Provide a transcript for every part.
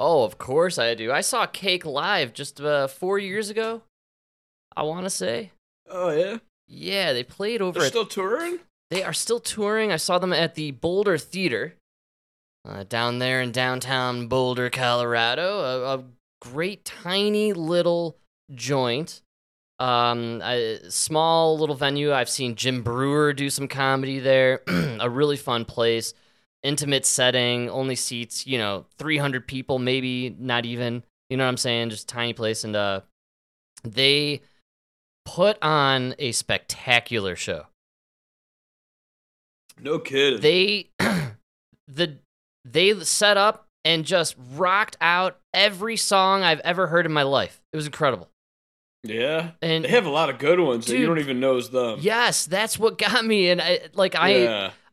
Oh, of course I do. I saw Cake live just 4 years ago, I want to say. Oh, yeah? Yeah, they played over... They're still touring? They are still touring. I saw them at the Boulder Theater down there in downtown Boulder, Colorado. A great, tiny, little joint. A small little venue. I've seen Jim Brewer do some comedy there. A really fun place. Intimate setting, only seats, 300 people, maybe not even, you know what I'm saying? Just a tiny place. And they put on a spectacular show. No kidding. They set up and just rocked out every song I've ever heard in my life. It was incredible. Yeah, and they have a lot of good ones, dude, that you don't even know is them. Yes, that's what got me. And I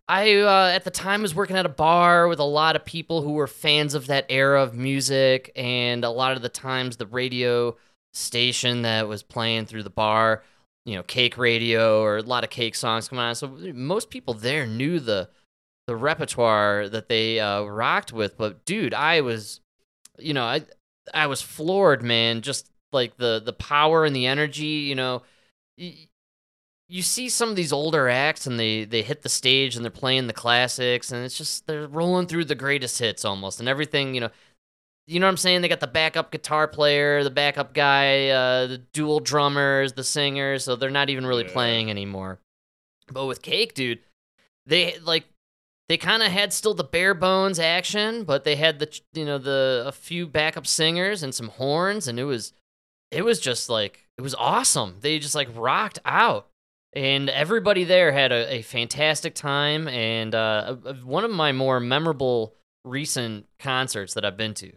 at the time was working at a bar with a lot of people who were fans of that era of music, and a lot of the times the radio station that was playing through the bar, Cake radio or a lot of Cake songs coming on. So most people there knew the repertoire that they rocked with. But dude, I was, I was floored, man. Just like the power and the energy, You see some of these older acts, and they hit the stage, and they're playing the classics, and it's just, they're rolling through the greatest hits almost, and everything, you know what I'm saying? They got the backup guitar player, the backup guy, the dual drummers, the singers, so they're not even really playing anymore. But with Cake, dude, they kind of had still the bare bones action, but they had a few backup singers and some horns, and it was just like, it was awesome. They just like rocked out. And everybody there had a fantastic time, and one of my more memorable recent concerts that I've been to.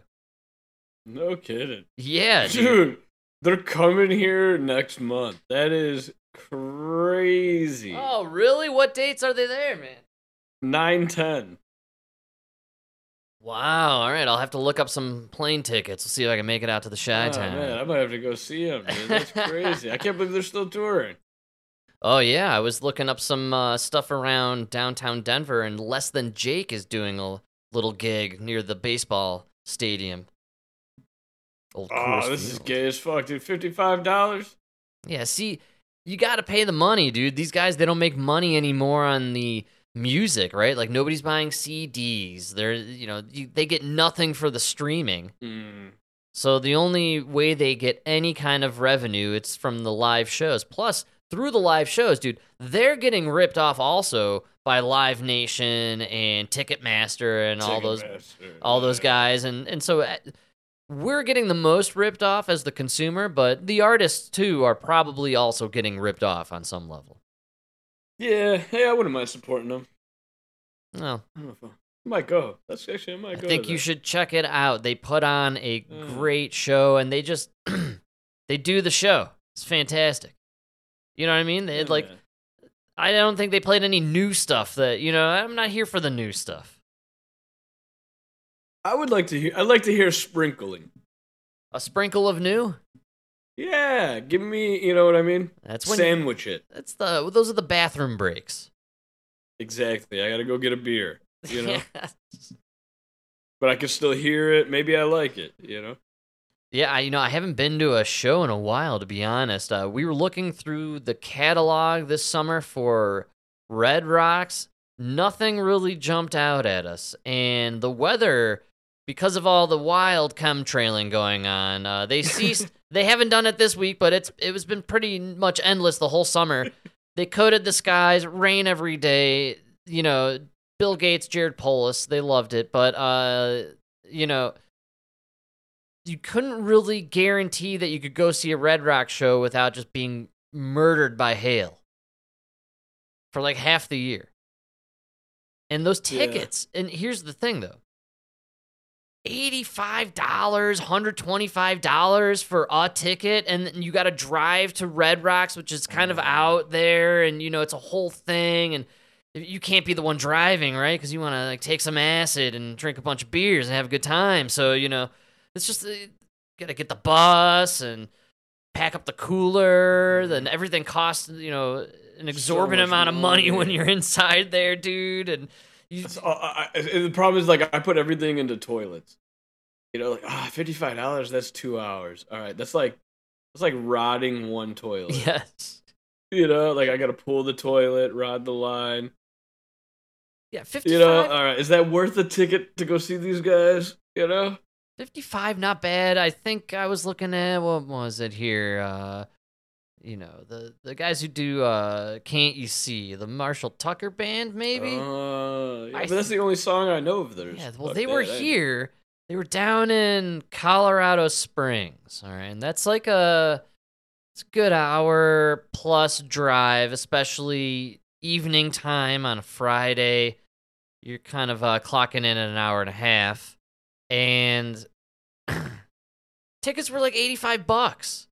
No kidding. Yeah. Dude, they're coming here next month. That is crazy. Oh, really? What dates are they there, man? 9-10. Wow. All right. I'll have to look up some plane tickets. We'll see if I can make it out to the Chi-Town. Oh, man. I might have to go see them, dude. That's crazy. I can't believe they're still touring. Oh, yeah, I was looking up some stuff around downtown Denver, and Less Than Jake is doing a little gig near the baseball stadium. Old Coors Field. This is gay as fuck, dude. $55? Yeah, see, you gotta pay the money, dude. These guys, they don't make money anymore on the music, right? Like, nobody's buying CDs. They're, they get nothing for the streaming. Mm. So the only way they get any kind of revenue, it's from the live shows. Plus... through the live shows, dude, they're getting ripped off also by Live Nation and Ticketmaster and all those guys, and so we're getting the most ripped off as the consumer, but the artists too are probably also getting ripped off on some level. Yeah, hey, I wouldn't mind supporting them. No, I don't know if I might go. That's actually I might go. I think you should check it out. They put on a great show, and they just they do the show. It's fantastic. You know what I mean? They had, I don't think they played any new stuff that, I'm not here for the new stuff. I'd like to hear sprinkling. A sprinkle of new? Yeah, give me, you know what I mean? That's when sandwich it. Those are the bathroom breaks. Exactly. I gotta go get a beer, Yes. But I can still hear it. Maybe I like it, Yeah, I haven't been to a show in a while, to be honest. We were looking through the catalog this summer for Red Rocks. Nothing really jumped out at us. And the weather, because of all the wild chemtrailing going on, they ceased. They haven't done it this week, but it was been pretty much endless the whole summer. They coated the skies, rain every day. Bill Gates, Jared Polis, they loved it. But, you couldn't really guarantee that you could go see a Red Rock show without just being murdered by hail for like half the year. And those tickets, and here's the thing though, $85, $125 for a ticket, and you got to drive to Red Rocks, which is kind of out there, and it's a whole thing, and you can't be the one driving, right? Because you want to take some acid and drink a bunch of beers and have a good time, so it's just, you gotta get the bus and pack up the cooler. Then everything costs, an exorbitant amount of money when you're inside there, dude. And the problem is, I put everything into toilets. You know, like, ah, oh, $55, that's 2 hours. All right, that's like rodding one toilet. Yes. You know, like I got to pull the toilet, rod the line. Yeah, 55. You know, all right, is that worth the ticket to go see these guys? You know, 55, not bad. I think I was looking at, what was it here? You know, the guys who do Can't You See, the Marshall Tucker Band, maybe? Yeah, but that's the only song I know of theirs. Yeah, well, they were here. They were down in Colorado Springs, all right? And that's like it's a good hour plus drive, especially evening time on a Friday. You're kind of clocking in at an hour and a half. And tickets were like $85.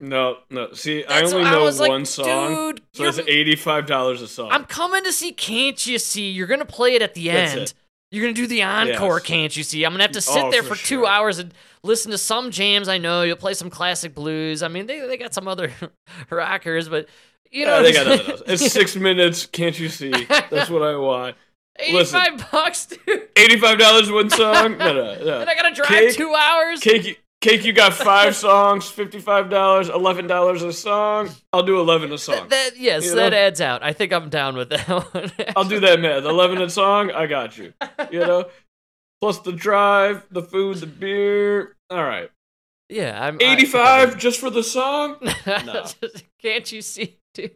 No. See, that's I only know one song, so it's $85 a song. I'm coming to see Can't You See. You're going to play it at the end. That's it. You're going to do the encore, yes. Can't You See. I'm going to have to sit there for 2 hours and listen to some jams I know. You'll play some classic blues. I mean, they got some other rockers, but, you know. They got other. It's 6 minutes, Can't You See. That's what I want. $85, dude. $85 one song? No. And I got to drive Cake, 2 hours? Cake, you got 5 songs, $55, $11 a song. I'll do 11 a song. Yes, you know? That adds out. I think I'm down with that one. I'll do that math. 11 a song, I got you. You know? Plus the drive, the food, the beer. All right. Yeah, I'm 85 just for the song? No. Can't you see, dude?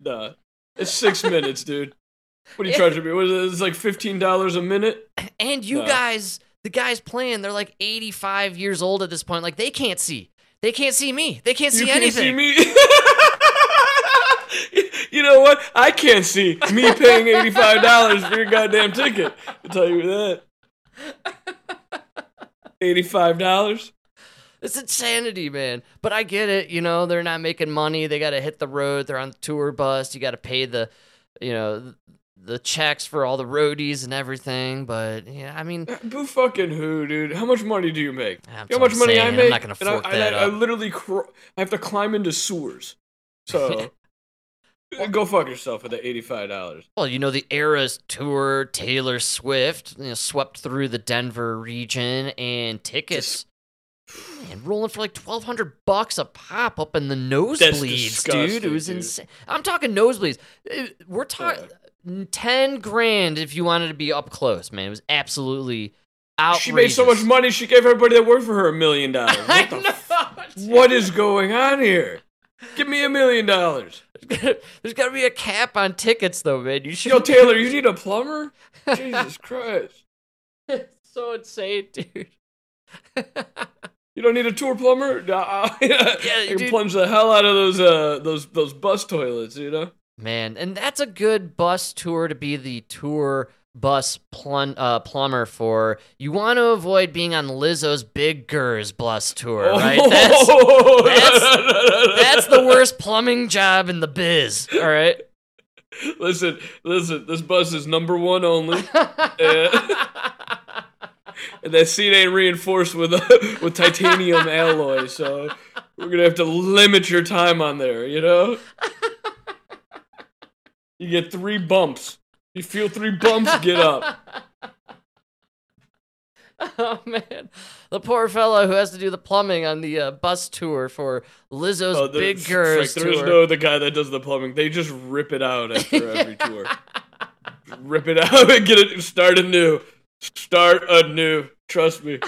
No. It's 6 minutes, dude. What are you charging me? It's like $15 a minute. And you guys, the guys playing, they're like 85 years old at this point. Like, they can't see. They can't see me. They can't see anything. You can't see me. You know what? I can't see me paying $85 for your goddamn ticket. I'll tell you that. $85. It's insanity, man. But I get it. You know, they're not making money. They got to hit the road. They're on the tour bus. You got to pay the, you know, the checks for all the roadies and everything, but yeah, I mean, who fucking who, dude? How much money do you make? How much money I make? I'm not gonna fork that up. I literally, I have to climb into sewers. So go fuck yourself with the $85. Well, you know, the Eras Tour, Taylor Swift, you know, swept through the Denver region, and tickets and rolling for like $1,200 a pop up in the nosebleeds, dude. It was insane. I'm talking nosebleeds. We're talking. $10,000 if you wanted to be up close, man. It was absolutely outrageous. She made so much money, she gave everybody that worked for her $1 million. What is going on here? Give me $1 million. There's got to be a cap on tickets, though, man. Yo, Taylor, you need a plumber? Jesus Christ. It's so insane, dude. You don't need a tour plumber? Nah. You can plunge the hell out of those bus toilets, you know? Man, and that's a good bus tour to be the tour bus plumber for. You want to avoid being on Lizzo's Big Girls bus tour, right? That's the worst plumbing job in the biz, all right? Listen, this bus is number one only. And that seat ain't reinforced with titanium alloy, so we're going to have to limit your time on there, you know? You get 3 bumps. You feel 3 bumps, get up. Oh, man. The poor fellow who has to do the plumbing on the bus tour for Lizzo's Big Girls tour. There's no the guy that does the plumbing. They just rip it out after every tour. Rip it out and get it. Start anew. Trust me.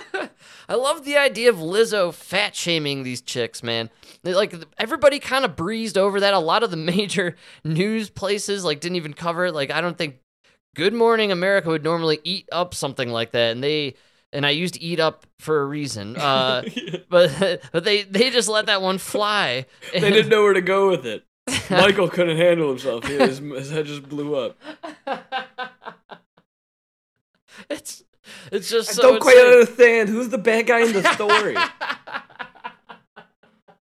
I love the idea of Lizzo fat shaming these chicks, man. Like, everybody kind of breezed over that. A lot of the major news places like didn't even cover it. Like, I don't think Good Morning America would normally eat up something like that, and I used eat up for a reason. But they just let that one fly. They didn't know where to go with it. Michael couldn't handle himself. His head just blew up. It's just I don't quite understand. Who's the bad guy in the story?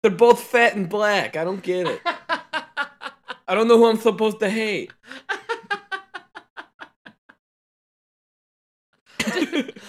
They're both fat and black. I don't get it. I don't know who I'm supposed to hate. Dude,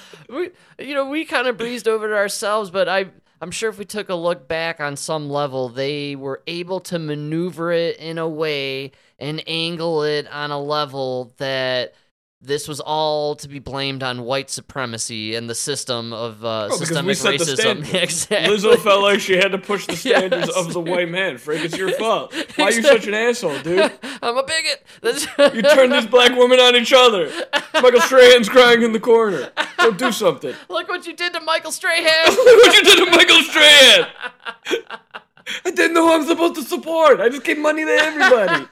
we kind of breezed over it ourselves, but I'm sure if we took a look back on some level, they were able to maneuver it in a way and angle it on a level that this was all to be blamed on white supremacy and the system of systemic racism. Exactly. Lizzo felt like she had to push the standards of the white man. Frank, it's your fault. Why are you such an asshole, dude? I'm a bigot. You turned this black woman on each other. Michael Strahan's crying in the corner. Go do something. Look what you did to Michael Strahan. Look what you did to Michael Strahan. I didn't know who I'm supposed to support. I just gave money to everybody.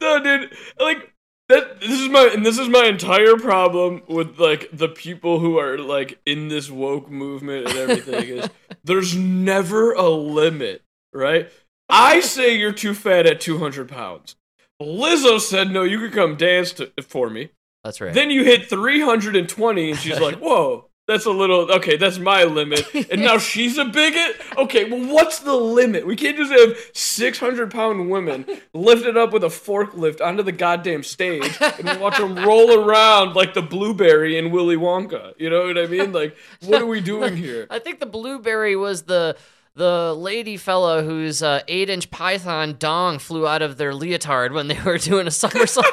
No, dude, like that. This is my entire problem with like the people who are like in this woke movement and everything is there's never a limit, right? I say you're too fat at 200 pounds. Lizzo said, no, you could come dance for me. That's right. Then you hit 320 and she's like, whoa. That's a little, okay, that's my limit. And now she's a bigot? Okay, well, what's the limit? We can't just have 600-pound women lifted up with a forklift onto the goddamn stage and watch them roll around like the blueberry in Willy Wonka. You know what I mean? Like, what are we doing here? I think the blueberry was the lady fella whose 8-inch python dong flew out of their leotard when they were doing a somersault.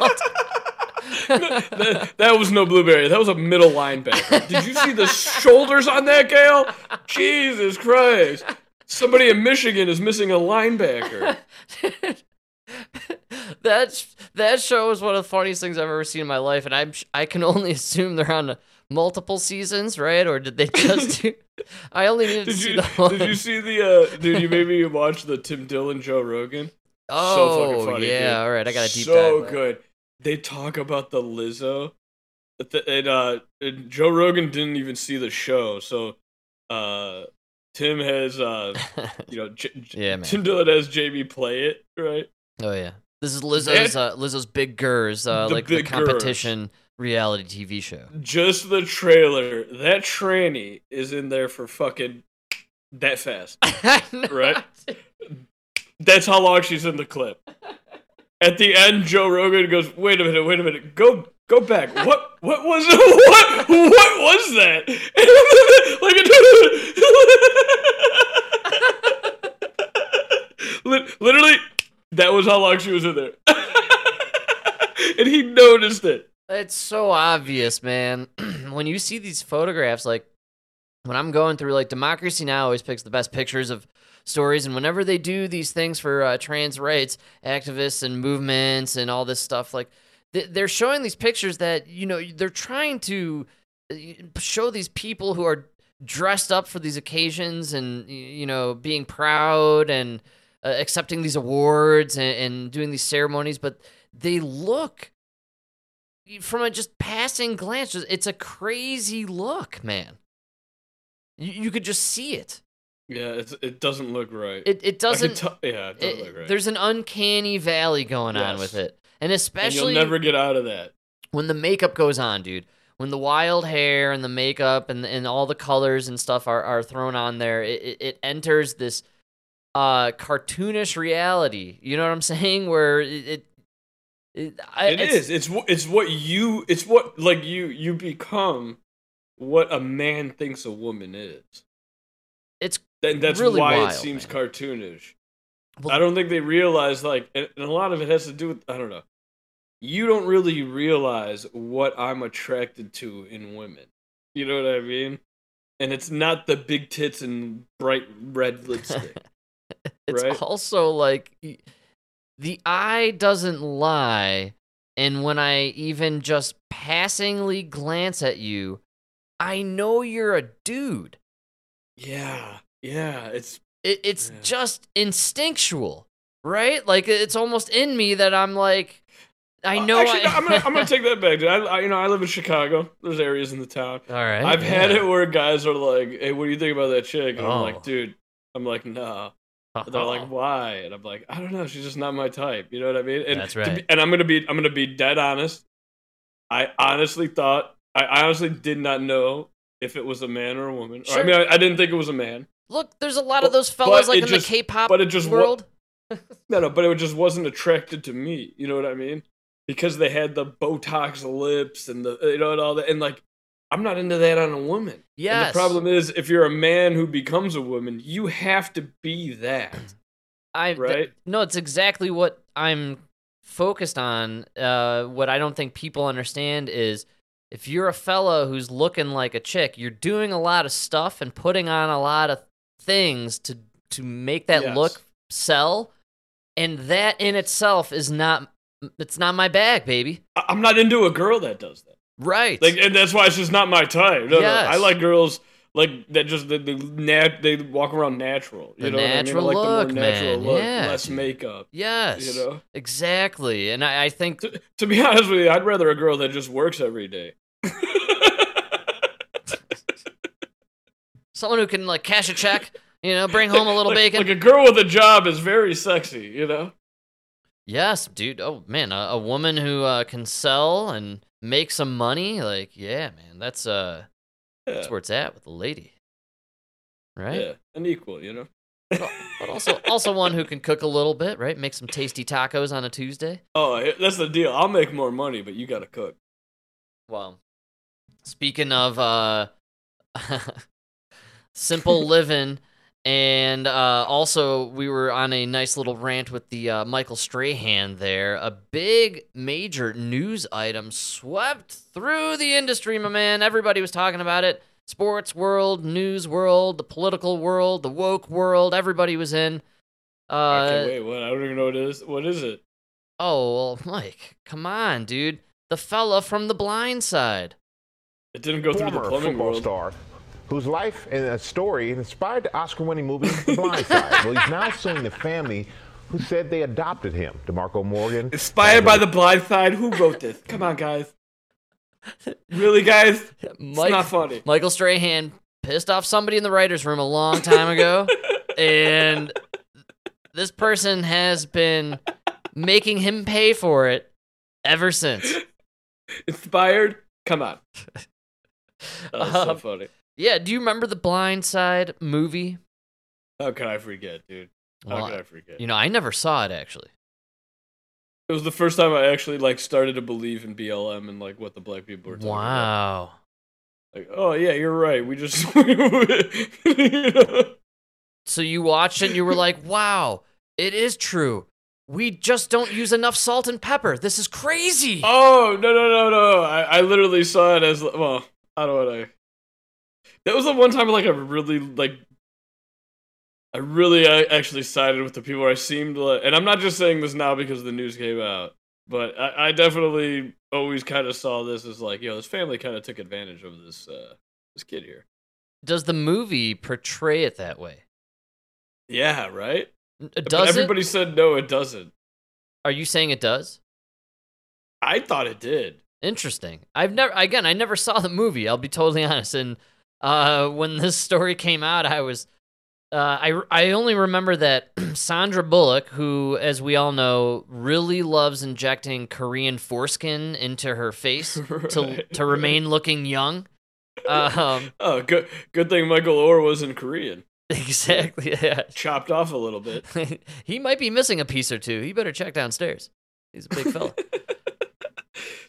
No, that was no blueberry. That was a middle linebacker. Did you see the shoulders on that, Gale? Jesus Christ. Somebody in Michigan is missing a linebacker. That show is one of the funniest things I've ever seen in my life, and I can only assume they're on multiple seasons, right? Or did they just do... I only needed to see the one. Did you see the... dude, you made me watch the Tim Dillon, Joe Rogan? Oh, so fucking funny, yeah, dude. All right. I got a deep dive. So good. They talk about the Lizzo, and Joe Rogan didn't even see the show, so Tim has, Tim Dillon has Jamie play it, right? Oh yeah, this is Lizzo's Big Girls, like the competition reality TV show. Just the trailer, that tranny is in there for fucking that fast, right? That's how long she's in the clip. At the end, Joe Rogan goes, wait a minute, go back. What was that? Like, literally, that was how long she was in there. And he noticed it. It's so obvious, man. When you see these photographs, like, when I'm going through, like, Democracy Now! Always picks the best pictures of stories, and whenever they do these things for trans rights activists and movements and all this stuff, like they're showing these pictures that, you know, they're trying to show these people who are dressed up for these occasions and, you know, being proud and accepting these awards and doing these ceremonies, but they look, from a just passing glance, it's a crazy look, man. You could just see it. Yeah, it doesn't look right. It doesn't. It doesn't look right. There's an uncanny valley going on with it, and especially you'll never get out of that when the makeup goes on, dude. When the wild hair and the makeup and all the colors and stuff are thrown on there, it enters this cartoonish reality. You know what I'm saying? Where it is. It's what you become. What a man thinks a woman is. That's really why wild, it seems man. Cartoonish. Well, I don't think they realize, like, and a lot of it has to do with, I don't know. You don't really realize what I'm attracted to in women. You know what I mean? And it's not the big tits and bright red lipstick. It's right? Also like the eye doesn't lie. And when I even just passingly glance at you, I know you're a dude. Yeah, it's just instinctual, right? Like it's almost in me that I'm like, I know. Actually, I'm gonna take that back, dude. I live in Chicago. There's areas in the town. All right, I've had it where guys are like, "Hey, what do you think about that chick?" And I'm like, "Dude," I'm like, "No." Nah. They're like, "Why?" And I'm like, "I don't know. She's just not my type." You know what I mean? And that's right. And I'm gonna be dead honest. I honestly did not know if it was a man or a woman. Sure. I mean, I didn't think it was a man. Look, there's a lot of those fellas like in the K-pop world. But it just wasn't attracted to me. You know what I mean? Because they had the Botox lips and the, you know, and all that. And like, I'm not into that on a woman. Yes. And the problem is, if you're a man who becomes a woman, you have to be that. No, it's exactly what I'm focused on. What I don't think people understand is, if you're a fella who's looking like a chick, you're doing a lot of stuff and putting on a lot of things to make that look sell. And that in itself is not, it's not my bag, baby. I'm not into a girl that does that. Right. Like, and that's why it's just not my type. No. I like girls like that just they walk around natural. You know what I mean? I like look, the more natural man. Look, less makeup. Yes. You know? Exactly. And I think to be honest with you, I'd rather a girl that just works every day. Someone who can like cash a check, you know, bring home a little bacon. Like a girl with a job is very sexy, you know? Yes, dude. Oh man, a woman who can sell and make some money, like, yeah, man, that's where it's at with the lady, right? Yeah, an equal, you know. But also one who can cook a little bit, right? Make some tasty tacos on a Tuesday. Oh, that's the deal. I'll make more money, but you gotta cook. Well, speaking of simple living, and also we were on a nice little rant with the Michael Strahan there. A big major news item swept through the industry, my man. Everybody was talking about it. Sports world, news world, the political world, the woke world. Everybody was in. Okay, wait, what? I don't even know what it is. What is it? Oh, well, Mike, come on, dude. The fella from The Blind Side. It didn't go through the plumbing world. Star. Whose life and a story inspired the Oscar-winning movie The Blind Side. Well, he's now suing the family who said they adopted him. DeMarco Morgan. Inspired by The Blind Side? Who wrote this? Come on, guys. Really, guys? It's not funny. Michael Strahan pissed off somebody in the writer's room a long time ago, and this person has been making him pay for it ever since. Inspired? Come on. That's so funny. Yeah, do you remember the Blind Side movie? How could I forget, dude? How could I forget? You know, I never saw it, actually. It was the first time I actually, like, started to believe in BLM and, like, what the black people were talking about. Like, oh, yeah, you're right. We just... you know? So you watched it and you were like, wow, it is true. We just don't use enough salt and pepper. This is crazy. Oh, no. I literally saw it as... Well, how do I... That was the one time, like, I actually sided with the people. I seemed like, and I'm not just saying this now because the news came out, but I definitely always kind of saw this as like, yo, this family kind of took advantage of this kid here. Does the movie portray it that way? Yeah, right? Does Everybody said no, it doesn't. Are you saying it does? I thought it did. Interesting. I never saw the movie, I'll be totally honest, and... when this story came out, I was, I only remember that Sandra Bullock, who, as we all know, really loves injecting Korean foreskin into her face to remain looking young. Oh, good thing Michael Oher wasn't Korean. Exactly. Yeah. Chopped off a little bit. He might be missing a piece or two. He better check downstairs. He's a big fella.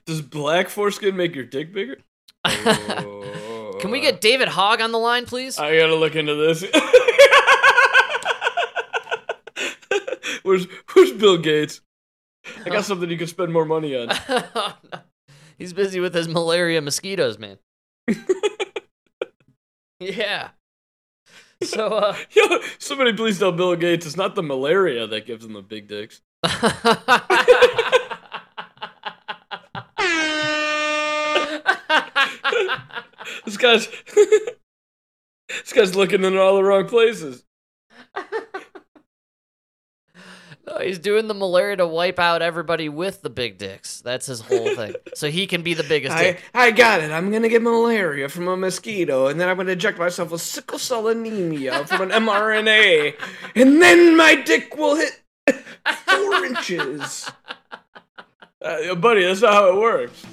Does black foreskin make your dick bigger? Oh. Can we get David Hogg on the line, please? I gotta look into this. Where's Bill Gates? I got something you can spend more money on. He's busy with his malaria mosquitoes, man. Yeah. So, Yo, somebody please tell Bill Gates it's not the malaria that gives him the big dicks. This guy's looking in all the wrong places. No, he's doing the malaria to wipe out everybody with the big dicks. That's his whole thing. So he can be the biggest dick. I got it. I'm going to get malaria from a mosquito, and then I'm going to inject myself with sickle cell anemia from an mRNA, and then my dick will hit 4 inches. Buddy, that's not how it works.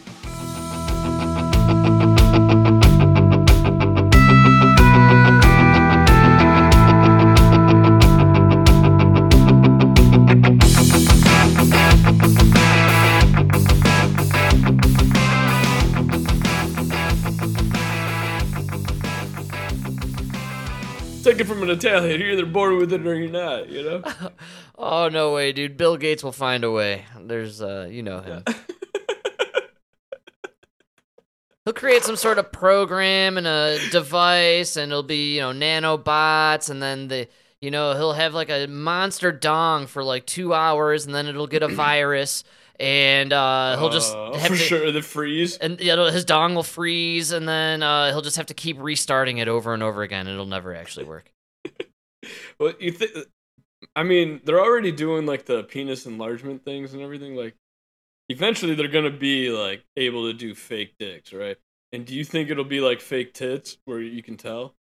from an Italian. You're either born with it or you're not, you know? Oh, no way, dude. Bill Gates will find a way. There's, you know him. Yeah. He'll create some sort of program and a device, and it'll be, you know, nanobots, and then the, you know, he'll have like a monster dong for like 2 hours, and then it'll get a virus, and he'll just have for to, sure the freeze, and yeah, his dong will freeze, and then he'll just have to keep restarting it over and over again, and it'll never actually work. Well, you think? I mean, they're already doing like the penis enlargement things and everything, like. Eventually, they're going to be, like, able to do fake dicks, right? And do you think it'll be, like, fake tits where you can tell?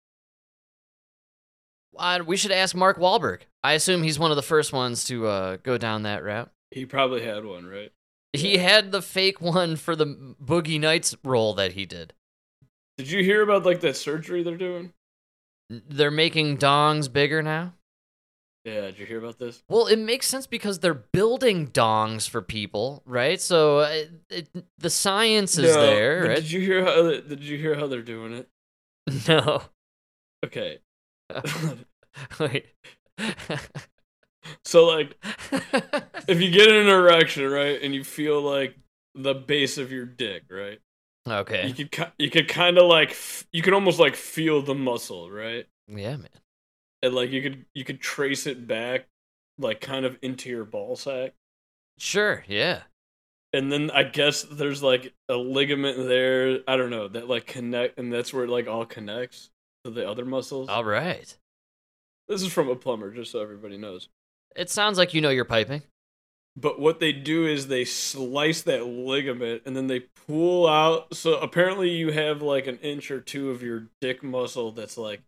We should ask Mark Wahlberg. I assume he's one of the first ones to go down that route. He probably had one, right? He had the fake one for the Boogie Nights role that he did. Did you hear about, like, that surgery they're doing? They're making dongs bigger now? Yeah, did you hear about this? Well, it makes sense because they're building dongs for people, right? So the science is there, right? Did you hear how they're doing it? No. Okay. Wait. So, like, if you get an erection, right, and you feel like the base of your dick, right? Okay. You could kind of like you could almost like feel the muscle, right? Yeah, man. And, like, you could trace it back, like, kind of into your ball sack. Sure, yeah. And then I guess there's, like, a ligament there, I don't know, that, like, connect, and that's where it, like, all connects to the other muscles. All right. This is from a plumber, just so everybody knows. It sounds like you know your piping. But what they do is they slice that ligament, and then they pull out, so apparently you have, like, an inch or two of your dick muscle that's, like,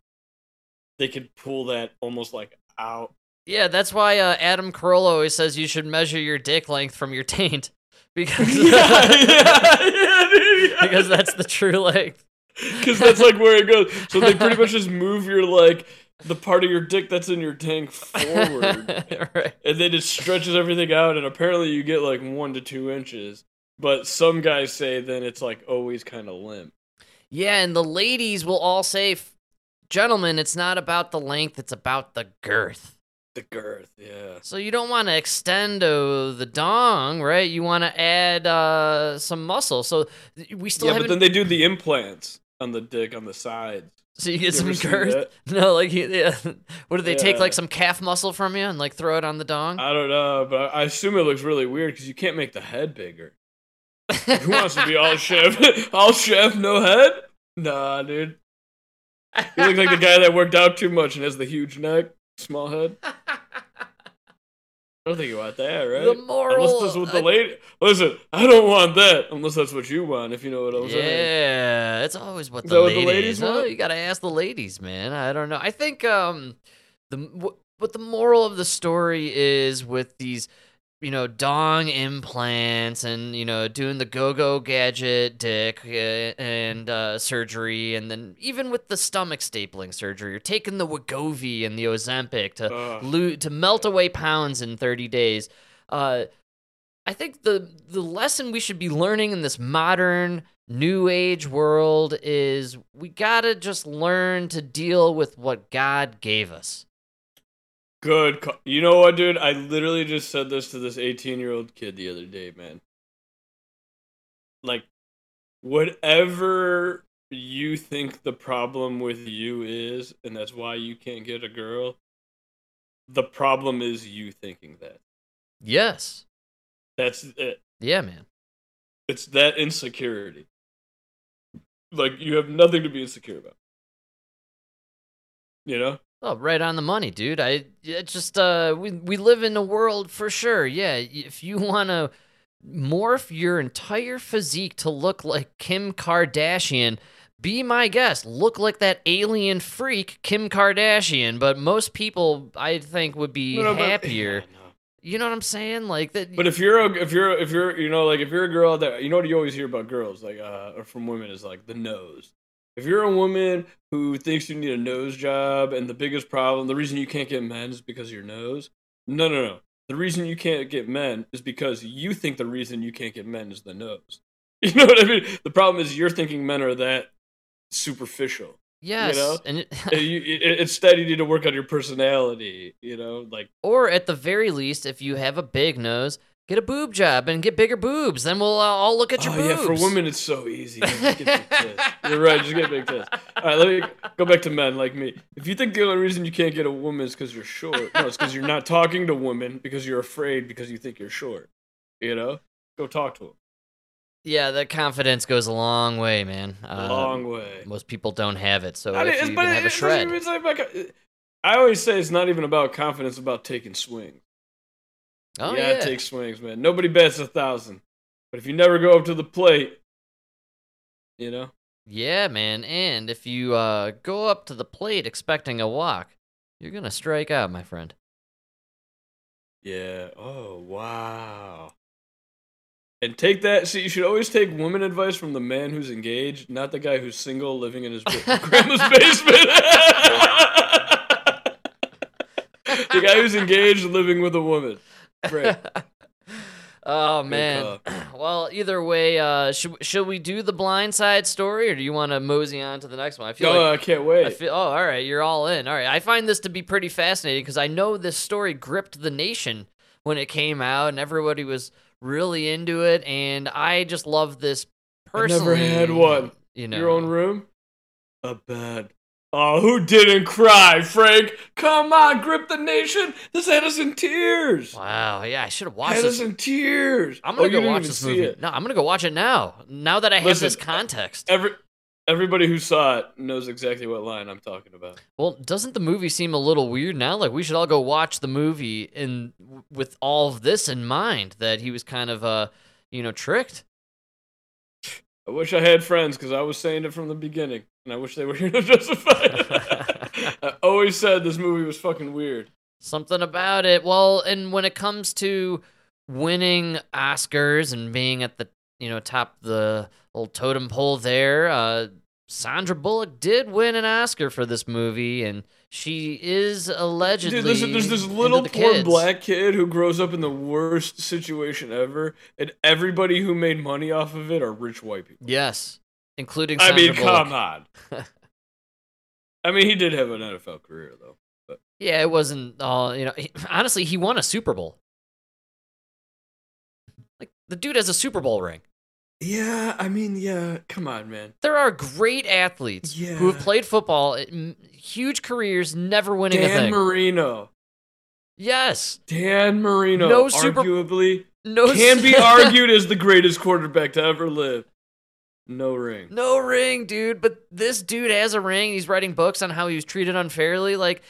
they could pull that almost like out. Yeah, that's why Adam Carolla always says you should measure your dick length from your taint because because that's the true length. Because that's like where it goes. So they pretty much just move your like the part of your dick that's in your tank forward, right. And then it stretches everything out. And apparently you get like 1 to 2 inches. But some guys say then it's like always kind of limp. Yeah, and the ladies will all say. Gentlemen, it's not about the length, it's about the girth. The girth, yeah. So you don't want to extend the dong, right? You want to add some muscle. So we still haven't... but then they do the implants on the dick on the sides. So you get some girth? No, like, yeah. What, do they take, like, some calf muscle from you and, like, throw it on the dong? I don't know, but I assume it looks really weird because you can't make the head bigger. Who wants to be all chef? All chef, no head? Nah, dude. You look like the guy that worked out too much and has the huge neck, small head. I don't think you want that, right? The moral... Unless that's what the lady... Listen, I don't want that, unless that's what you want, if you know what I'm saying. Yeah, that's always what the ladies want. Oh, you gotta ask the ladies, man. I don't know. I think the moral of the story is with these, you know, dong implants and, you know, doing the go-go gadget dick and surgery. And then even with the stomach stapling surgery, you're taking the Wegovy and the Ozempic to melt away pounds in 30 days. I think the lesson we should be learning in this modern new age world is we got to just learn to deal with what God gave us. Good call. You know what, dude? I literally just said this to this 18-year-old kid the other day, man. Like, whatever you think the problem with you is, and that's why you can't get a girl, the problem is you thinking that. Yes. That's it. Yeah, man. It's that insecurity. Like, you have nothing to be insecure about. You know? Oh, right on the money, dude. It's just we live in a world for sure. Yeah, if you want to morph your entire physique to look like Kim Kardashian, be my guest. Look like that alien freak Kim Kardashian, but most people I think would be happier. Yeah, no. You know what I'm saying? Like that. But if you're you know, like if you're a girl that, you know what you always hear about girls like or from women is like the nose. If you're a woman who thinks you need a nose job and the biggest problem, the reason you can't get men is because of your nose. No. The reason you can't get men is because you think the reason you can't get men is the nose. You know what I mean? The problem is you're thinking men are that superficial. Yes, you know? And instead you need to work on your personality, you know, like, or at the very least, if you have a big nose, get a boob job and get bigger boobs. Then we'll all look at your boobs. Yeah, for women it's so easy. Just get big tits. You're right, just get big tits. All right, let me go back to men like me. If you think the only reason you can't get a woman is because you're short, no, it's because you're not talking to women because you're afraid because you think you're short. You know, go talk to them. Yeah, that confidence goes a long way, man. Long way. Most people don't have it, so if you even have a shred. I always say it's not even about confidence, it's about taking swings. Oh, yeah, take swings, man. Nobody bats 1,000. But if you never go up to the plate, you know? Yeah, man, and if you go up to the plate expecting a walk, you're going to strike out, my friend. Yeah, oh, wow. And take that. See, you should always take women advice from the man who's engaged, not the guy who's single living in his grandma's basement. The guy who's engaged living with a woman. Right. Oh, man. Well, either way, should we do the Blind Side story, or do you want to mosey on to the next one? I can't wait. All right. You're all in. All right. I find this to be pretty fascinating because I know this story gripped the nation when it came out, and everybody was really into it, and I just love this personally. I never had one. You know. Your own room? A bed. Oh, who didn't cry, Frank? Come on, grip the nation. This had us in tears. Wow, yeah, I should have watched this. Had us in tears. I'm going to go watch this movie. No, I'm going to go watch it now. Now that I have this context. Everybody who saw it knows exactly what line I'm talking about. Well, doesn't the movie seem a little weird now? Like, we should all go watch the movie with all of this in mind, that he was kind of, tricked. I wish I had friends, because I was saying it from the beginning, and I wish they were here to justify it. I always said this movie was fucking weird. Something about it. Well, and when it comes to winning Oscars and being at the top the old totem pole there, Sandra Bullock did win an Oscar for this movie, and she is allegedly into the kids. Dude, there's this little poor black kid who grows up in the worst situation ever, and everybody who made money off of it are rich white people. Yes, including Sandra Bullock. Come on. I mean, he did have an NFL career, though. But. Yeah, it wasn't all, honestly, he won a Super Bowl. Like, the dude has a Super Bowl ring. Yeah, I mean, yeah, come on, man. There are great athletes who have played football, huge careers, never winning a thing. Dan Marino. Yes. Dan Marino, arguably, can be argued as the greatest quarterback to ever live. No ring. No ring, dude, but this dude has a ring. He's writing books on how he was treated unfairly. Like,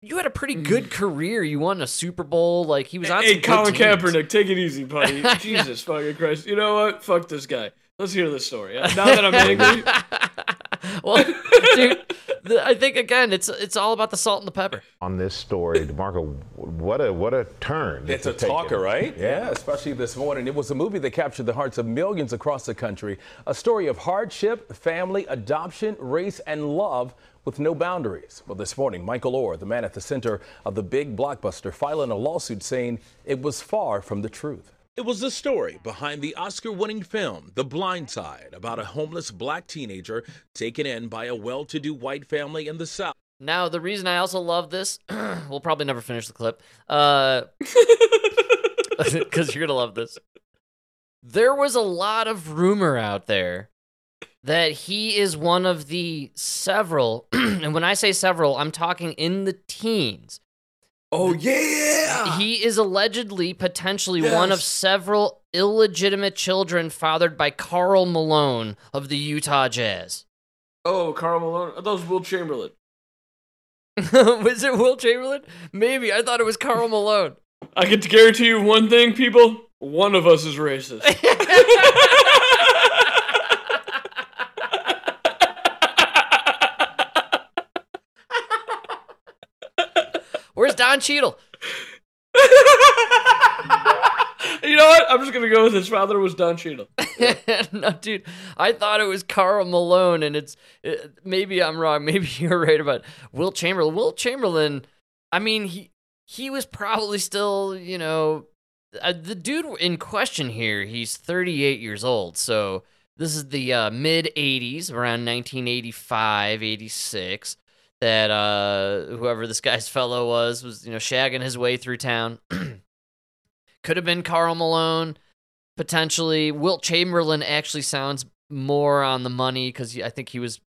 you had a pretty good career. You won a Super Bowl. Like, he was on some good teams. Hey, Colin Kaepernick, take it easy, buddy. Jesus fucking Christ. You know what? Fuck this guy. Let's hear this story. Now that I'm angry. Well, dude, I think, again, it's all about the salt and the pepper. On this story, DeMarco, what a turn. It's a talker, right? Yeah, especially this morning. It was a movie that captured the hearts of millions across the country. A story of hardship, family, adoption, race, and love, with no boundaries. Well, this morning, Michael Oher, the man at the center of the big blockbuster, filing a lawsuit saying it was far from the truth. It was the story behind the Oscar-winning film, The Blind Side, about a homeless black teenager taken in by a well-to-do white family in the South. Now, the reason I also love this, we'll probably never finish the clip, because you're going to love this. There was a lot of rumor out there that he is one of the several, and when I say several, I'm talking in the teens. Oh, yeah! He is allegedly, potentially, one of several illegitimate children fathered by Karl Malone of the Utah Jazz. Oh, Karl Malone? I thought it was Wilt Chamberlain. Was it Wilt Chamberlain? Maybe. I thought it was Karl Malone. I can guarantee you one thing, people. One of us is racist. Where's Don Cheadle? You know what? I'm just going to go with his father was Don Cheadle. Yeah. No, dude, I thought it was Karl Malone, and maybe I'm wrong. Maybe you're right about Wilt Chamberlain. Wilt Chamberlain, I mean, he was probably still, the dude in question here, he's 38 years old, so This is the mid-'80s, around 1985, 86, that whoever this guy's fellow was, you know, shagging his way through town. Could have been Karl Malone, potentially. Wilt Chamberlain actually sounds more on the money because I think he was...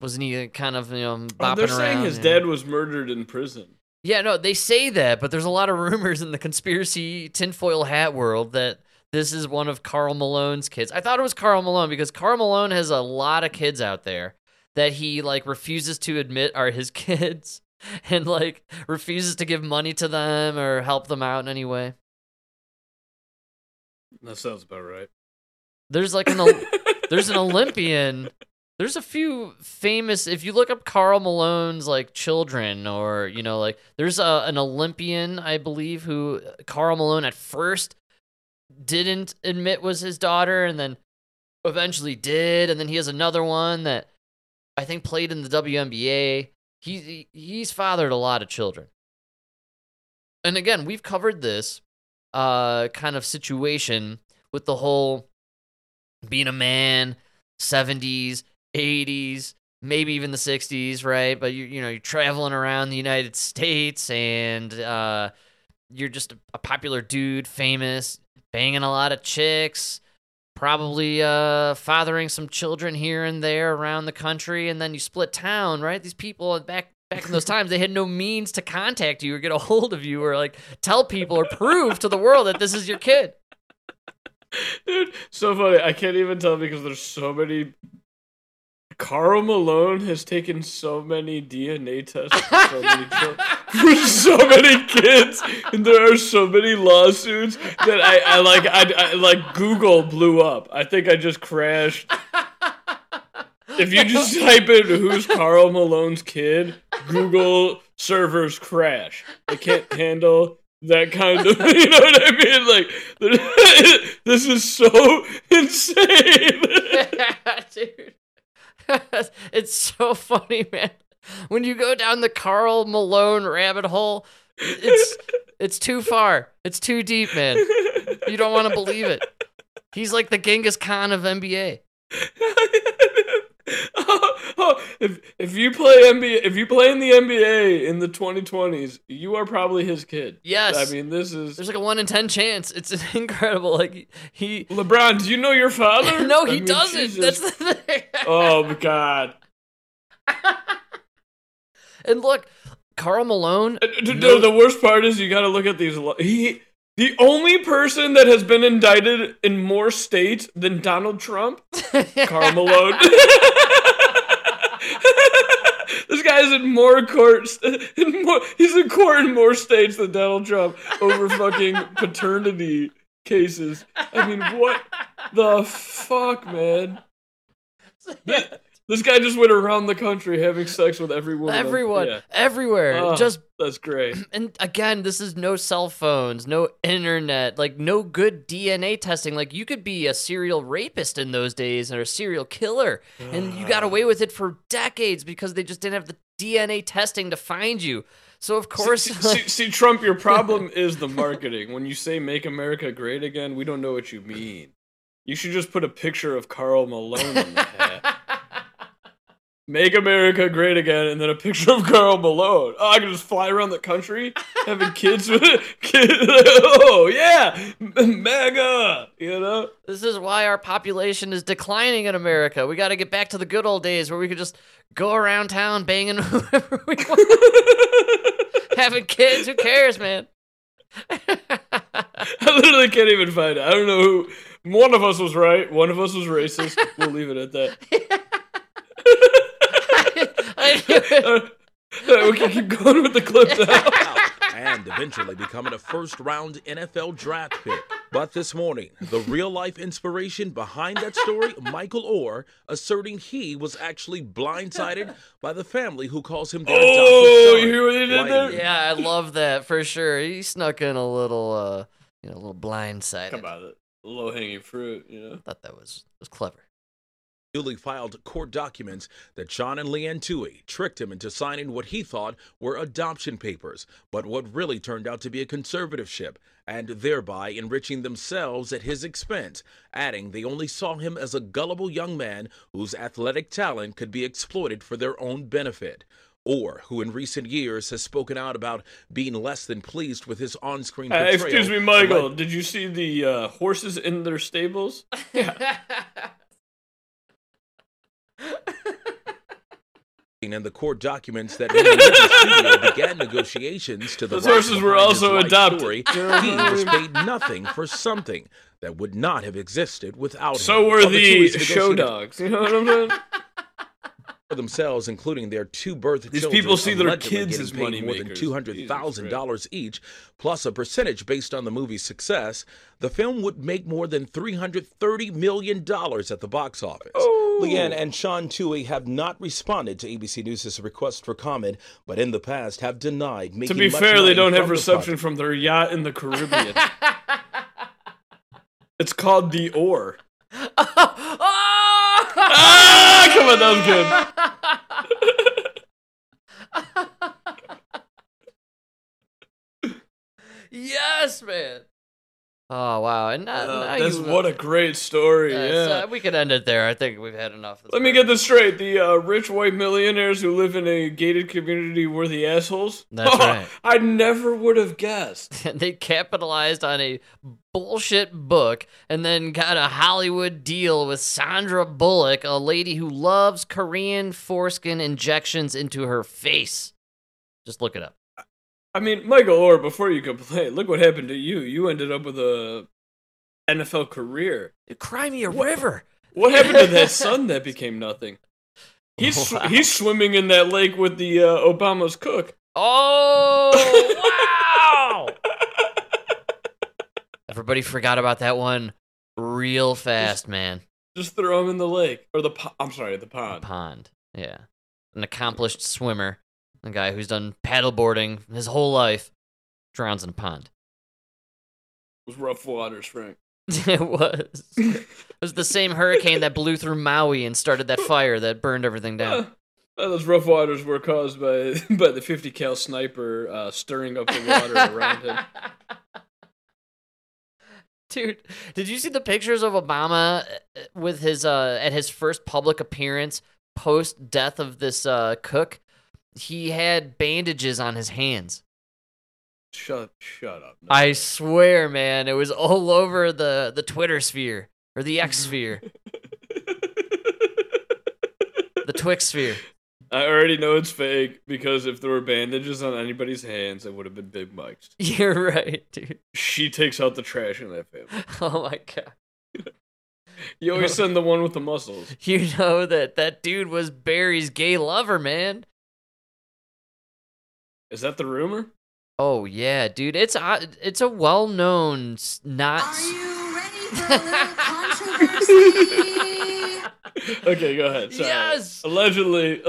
Wasn't he kind of, you know, bopping around? They're saying his dad was murdered in prison. Yeah, no, they say that, but there's a lot of rumors in the conspiracy tinfoil hat world that this is one of Karl Malone's kids. I thought it was Karl Malone because Karl Malone has a lot of kids out there that he, like, refuses to admit are his kids and, like, refuses to give money to them or help them out in any way. That sounds about right. There's, like, there's an Olympian... There's a few famous, if you look up Karl Malone's, like, children or, you know, like, there's an Olympian, I believe, who Karl Malone at first didn't admit was his daughter and then eventually did. And then he has another one that I think played in the WNBA. He's fathered a lot of children. And again, we've covered this kind of situation with the whole being a man, 70s, 80s, maybe even the 60s, right? But you know, you're traveling around the United States and you're just a popular dude, famous, banging a lot of chicks, probably fathering some children here and there around the country, and then you split town, right? These people back in those times, they had no means to contact you or get a hold of you or, like, tell people or prove to the world that this is your kid. Dude, so funny. I can't even tell because there's so many... Karl Malone has taken so many DNA tests for so many kids, and there are so many lawsuits that I Google blew up. I think I just crashed. If you just type in who's Karl Malone's kid, Google servers crash. They can't handle that kind of, you know what I mean? Like, this is so insane. Dude. It's so funny, man. When you go down the Karl Malone rabbit hole, it's too far. It's too deep, man. You don't want to believe it. He's like the Genghis Khan of NBA. If you play in the NBA in the 2020s, you are probably his kid. Yes, I mean there's like a 1 in 10 chance. It's incredible. Like LeBron, do you know your father? No, he doesn't. Jesus. That's the thing. Oh my God. And look, Karl Malone. No, the worst part is you got to look at these. The only person that has been indicted in more states than Donald Trump, Karl Malone. This guy is in more courts. He's in court in more states than Donald Trump over fucking paternity cases. I mean, what the fuck, man? This guy just went around the country having sex with every woman. Everyone. Yeah. Everywhere. Oh, just that's great. And again, this is no cell phones, no internet, like no good DNA testing. Like you could be a serial rapist in those days or a serial killer. And you got away with it for decades because they just didn't have the DNA testing to find you. So of course... See, Trump, your problem is the marketing. When you say make America great again, we don't know what you mean. You should just put a picture of Karl Malone on the hat. Make America great again, and then a picture of Karl Malone. Oh, I can just fly around the country having kids with it. Oh, yeah! MAGA! You know? This is why our population is declining in America. We gotta get back to the good old days where we could just go around town banging whoever we want. Having kids, who cares, man? I literally can't even find it. I don't know who... One of us was right, one of us was racist. We'll leave it at that. Yeah. All right, we can keep going with the clip now. And eventually becoming a first-round NFL draft pick. But this morning, the real-life inspiration behind that story, Michael Oher, asserting he was actually blindsided by the family who calls him their adopted son. Oh, you hear what he did there? Yeah, I love that for sure. He snuck in a little, you know, a little blindsided. Come on, low-hanging fruit. You know, I thought that was clever. newly filed court documents that John and Leanne Toohey tricked him into signing what he thought were adoption papers, but what really turned out to be a conservatorship, and thereby enriching themselves at his expense, adding they only saw him as a gullible young man whose athletic talent could be exploited for their own benefit, or who in recent years has spoken out about being less than pleased with his on-screen portrayal. Excuse me, Michael, did you see the horses in their stables? Yeah. And the court documents that began negotiations to the horses were also adopted. He was paid nothing for something that would not have existed without him. So were the show dogs. You know what I'm saying? Themselves, including their two birth children. These people see their kids as money more than $200,000 each, plus a percentage based on the movie's success. The film would make more than $330 million at the box office. Oh. Leanne and Sean Toohey have not responded to ABC News' request for comment, but in the past have denied making. To be fair, they don't have reception from their yacht in the Caribbean. It's called the Oar. Ah, come on, that was good. Yes, man. Oh, wow. And now that's what a great story. Yeah. We could end it there. I think we've had enough. Let me get this straight. The rich white millionaires who live in a gated community were the assholes? That's right. I never would have guessed. They capitalized on a bullshit book and then got a Hollywood deal with Sandra Bullock, a lady who loves Korean foreskin injections into her face. Just look it up. I mean, Michael Oher, before you complain, look what happened to you. You ended up with a NFL career. Cry me a river. What happened to that son that became nothing? He's swimming in that lake with the Obama's cook. Oh, wow! Everybody forgot about that one real fast, man. Just throw him in the lake. Or the pond. The pond, yeah. An accomplished swimmer. A guy who's done paddleboarding his whole life drowns in a pond. It was rough waters, Frank. It was. It was the same hurricane that blew through Maui and started that fire that burned everything down. Those rough waters were caused by the 50 cal sniper stirring up the water around him. Dude, did you see the pictures of Obama with his at his first public appearance post death of this cook? He had bandages on his hands. Shut up. No. I swear, man, it was all over the Twitter sphere or the X sphere. The Twix sphere. I already know it's fake because if there were bandages on anybody's hands, it would have been Big Mike's. You're right, dude. She takes out the trash in that family. Oh my god. You always send the one with the muscles. You know that dude was Barry's gay lover, man. Is that the rumor? Oh yeah, dude. It's a well-known not. Are you ready for a little controversy? Okay, go ahead. Sorry. Yes. Allegedly.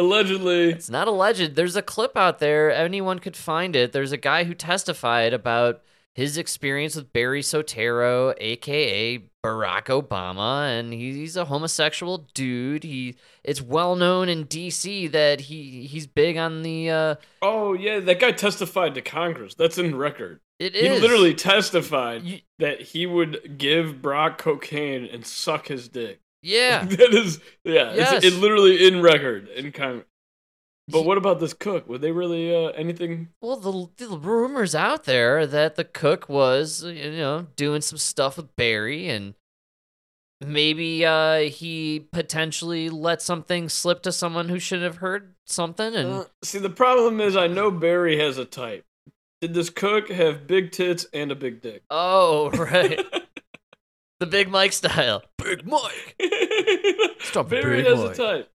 It's not alleged. There's a clip out there. Anyone could find it. There's a guy who testified about his experience with Barry Sotero, aka Barack Obama, and he's a homosexual dude. It's well known in D.C. that he's big on the. Oh yeah, that guy testified to Congress. That's in record. He literally testified that he would give Barack cocaine and suck his dick. Yeah, that is. Yeah, yes. It's literally in record in Congress. But what about this cook? Were they really anything? Well, the rumors out there that the cook was, doing some stuff with Barry, and maybe he potentially let something slip to someone who should have heard something. And see, the problem is, I know Barry has a type. Did this cook have big tits and a big dick? Oh, right. The Big Mike style. Big Mike. Stop. Barry has a type.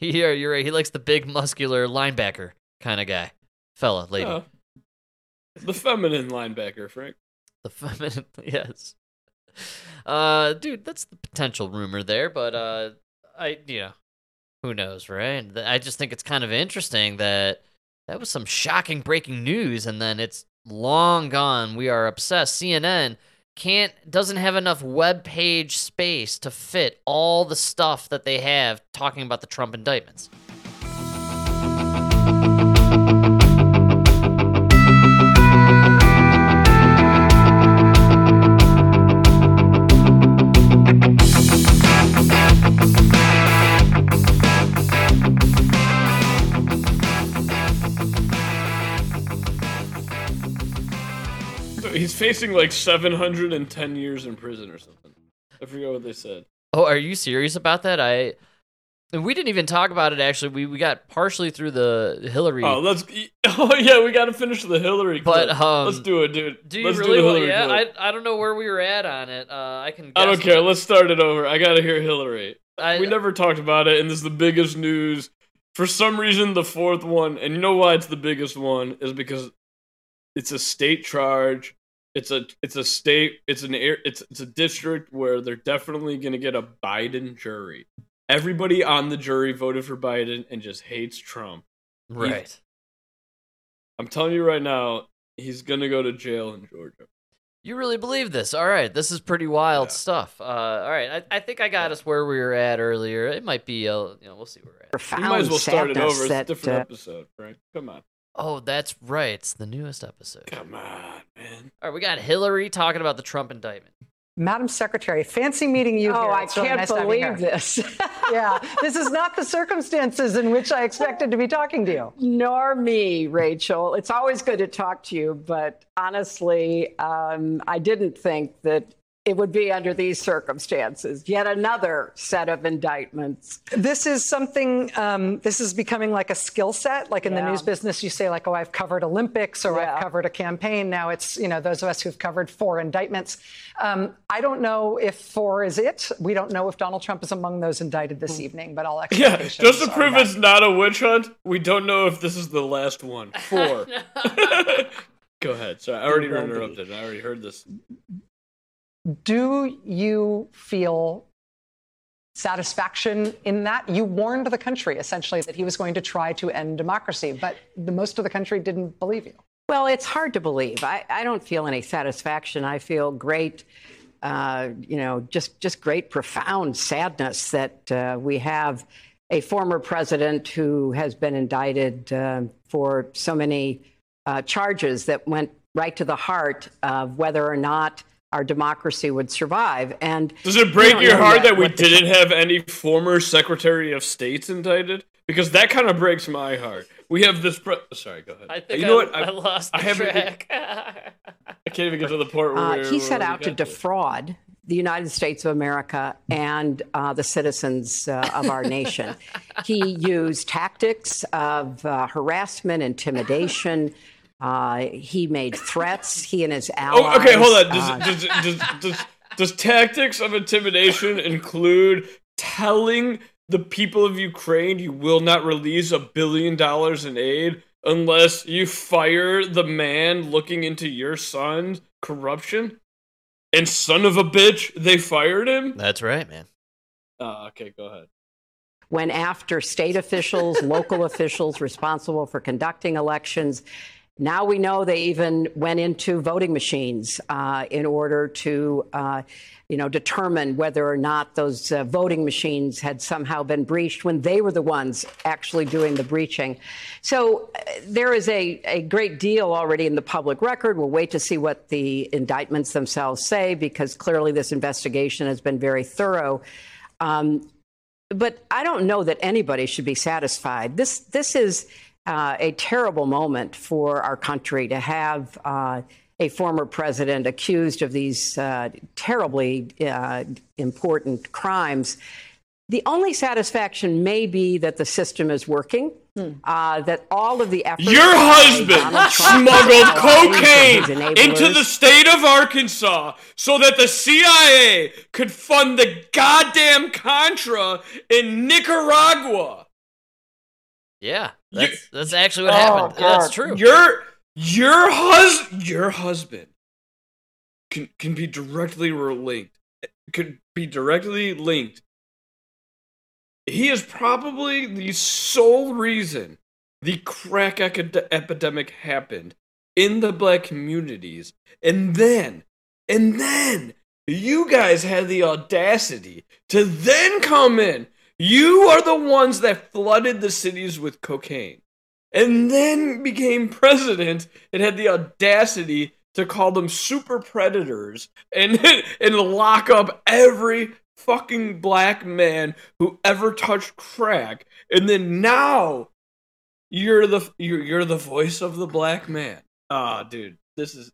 Yeah, you're right. He likes the big, muscular linebacker kind of guy. Fella, lady. The feminine linebacker, Frank. The feminine, yes. Dude, that's the potential rumor there, but who knows, right? I just think it's kind of interesting that was some shocking breaking news, and then it's long gone. We are obsessed. CNN doesn't have enough web page space to fit all the stuff that they have talking about the Trump indictments. He's facing like 710 years in prison or something. I forget what they said. Oh, are you serious about that? We didn't even talk about it, actually. We got partially through the Hillary. Oh yeah, we got to finish the Hillary clip. But let's do it, dude. Let's do the Hillary clip. I don't know where we were at on it. I don't care. Let's start it over. I gotta hear Hillary. We never talked about it, and this is the biggest news. For some reason, the fourth one, and you know why it's the biggest one, is because it's a state charge. It's a district where they're definitely going to get a Biden jury. Everybody on the jury voted for Biden and just hates Trump. Right. I'm telling you right now, he's going to go to jail in Georgia. You really believe this? All right. This is pretty wild stuff. All right. I think I got us where we were at earlier. It might be, we'll see where we're at. We might as well start it over. It's a different episode, right? Come on. Oh, that's right. It's the newest episode. Come on, man. All right, we got Hillary talking about the Trump indictment. Madam Secretary, fancy meeting you here. I can't believe this. Yeah, this is not the circumstances in which I expected to be talking to you. Nor me, Rachel. It's always good to talk to you, but honestly, I didn't think that it would be under these circumstances. Yet another set of indictments. This is something, this is becoming like a skill set. Like in the news business, you say like, oh, I've covered Olympics or I've covered a campaign. Now it's, those of us who've covered 4 indictments. I don't know if 4 is it. We don't know if Donald Trump is among those indicted this evening, but all expectations are. Yeah, just to prove it's not a witch hunt, we don't know if this is the last one. 4. Go ahead. Sorry, I already interrupted. I already heard this. Do you feel satisfaction in that? You warned the country, essentially, that he was going to try to end democracy, but most of the country didn't believe you. Well, it's hard to believe. I don't feel any satisfaction. I feel great, just great, profound sadness that we have a former president who has been indicted for so many charges that went right to the heart of whether or not our democracy would survive. And does it break your heart that we didn't have any former Secretary of States indicted? Because that kind of breaks my heart. We have this. Sorry, go ahead. I think I lost track. I can't even get to the part where he set out to defraud the United States of America and the citizens of our nation. He used tactics of harassment, intimidation. He made threats. He and his allies. Oh, okay, hold on. Does tactics of intimidation include telling the people of Ukraine you will not release $1 billion in aid unless you fire the man looking into your son's corruption? And son of a bitch, they fired him? That's right, man. Okay, go ahead. Went after state officials, local officials responsible for conducting elections. Now we know they even went into voting machines in order to, determine whether or not those voting machines had somehow been breached when they were the ones actually doing the breaching. So there is a great deal already in the public record. We'll wait to see what the indictments themselves say, because clearly this investigation has been very thorough. But I don't know that anybody should be satisfied. This is a terrible moment for our country to have a former president accused of these terribly important crimes. The only satisfaction may be that the system is working, that all of the efforts. Your husband smuggled cocaine into the state of Arkansas so that the CIA could fund the goddamn Contra in Nicaragua. Yeah, that's actually what happened. God. That's true. Your husband can be directly linked. Could be directly linked. He is probably the sole reason the crack epidemic happened in the black communities, and then And then you guys had the audacity to then come in. You are the ones that flooded the cities with cocaine and then became president and had the audacity to call them super predators and lock up every fucking black man who ever touched crack. And then now you're the voice of the black man. Ah, dude, this is...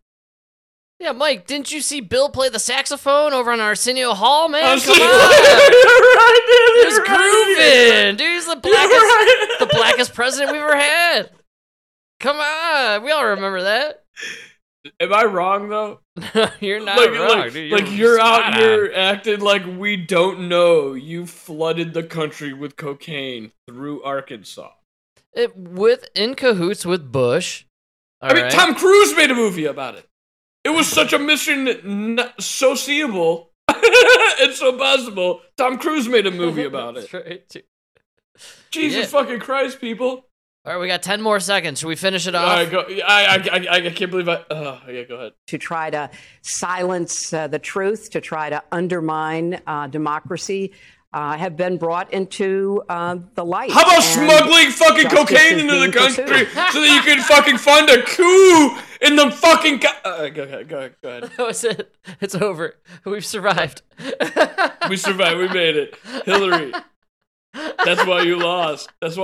Yeah, Mike, didn't you see Bill play the saxophone over on Arsenio Hall, man? Come on! He was grooving! Dude, he's the blackest president we've ever had! Come on! We all remember that. Am I wrong, though? You're not wrong, dude. You're out here acting like we don't know you flooded the country with cocaine through Arkansas. In cahoots with Bush. I mean, Tom Cruise made a movie about it. It was such a mission so seeable and so possible. Tom Cruise made a movie about it. Right, Jesus fucking Christ, people. All right, we got 10 more seconds. Should we finish it off? All right, go. I can't believe I... yeah, go ahead. To try to silence the truth, to try to undermine democracy, have been brought into the light. How about smuggling fucking cocaine into the country so that you can fucking fund a coup in the fucking... Go ahead. That was it. It's over. We've survived. We survived. We made it. Hillary, that's why you lost. It's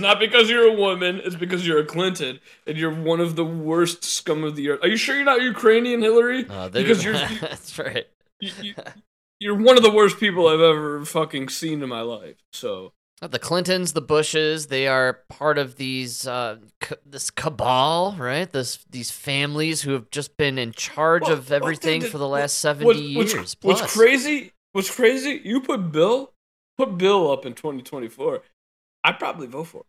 not because you're a woman. It's because you're a Clinton, and you're one of the worst scum of the earth. Are you sure you're not Ukrainian, Hillary? That's right. You're one of the worst people I've ever fucking seen in my life. So the Clintons, the Bushes, they are part of these this cabal, right? These families who have just been in charge of everything for the last 70 years. What's crazy? You put Bill up in 2024. I'd probably vote for him.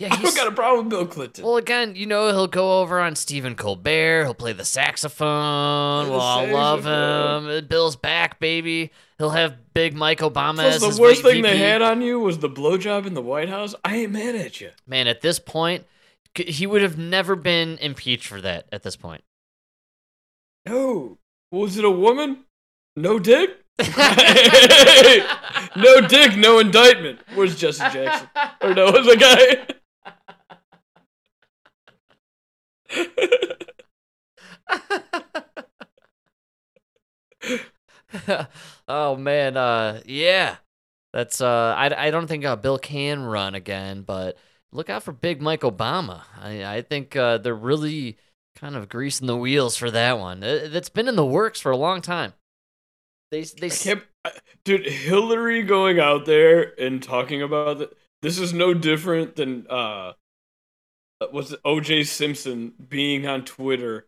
Yeah, I don't got a problem with Bill Clinton. Well, again, you know, he'll go over on Stephen Colbert. He'll play the saxophone. We'll all love him. Bill's back, baby. He'll have big Mike Obama as his VP. The worst thing they had on you was the blowjob in the White House. I ain't mad at you. Man, at this point, he would have never been impeached for that at this point. No. Was it a woman? No dick? No dick, no indictment. Where's Jesse Jackson? Or no, was the guy... Oh man, yeah, that's I don't think Bill can run again, but look out for big Mike Obama. I think they're really kind of greasing the wheels for that one. That's been in the works for a long time. Dude, Hillary going out there and talking about this is no different than was O.J. Simpson being on Twitter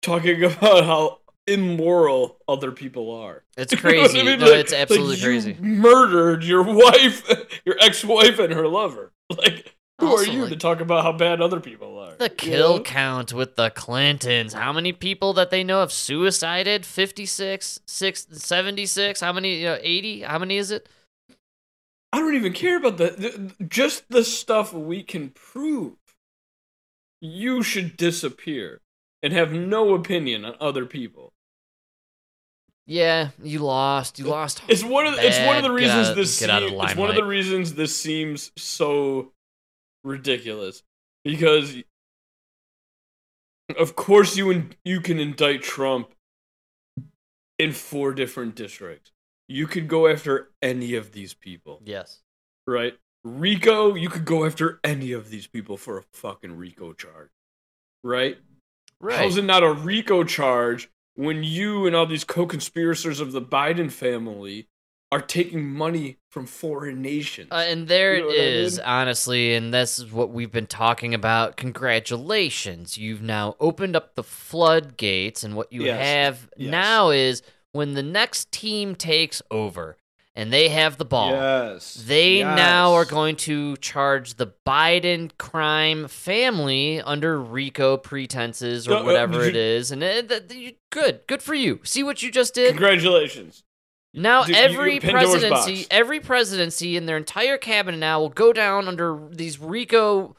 talking about how immoral other people are. It's crazy. You know what I mean? No, it's absolutely crazy. You murdered your wife, your ex-wife, and her lover. Who are you to talk about how bad other people are? The kill count with the Clintons. How many people that they know have suicided? 56? 76? How many? 80? How many is it? I don't even care about just the stuff we can prove. You should disappear and have no opinion on other people. Yeah, you lost. You lost. It's one of the reasons this seems so ridiculous, because of course you can indict Trump in 4 different districts. You could go after any of these people. Yes. Right? RICO, you could go after any of these people for a fucking RICO charge. Right. How's it not a RICO charge when you and all these co-conspirators of the Biden family are taking money from foreign nations? And there it is, honestly, and this is what we've been talking about. Congratulations. You've now opened up the floodgates, and what you have now is when the next team takes over and they have the ball, they now are going to charge the Biden crime family under RICO pretenses or whatever it is. And good for you. See what you just did? Congratulations. Now every presidency in their entire cabinet now will go down under these RICO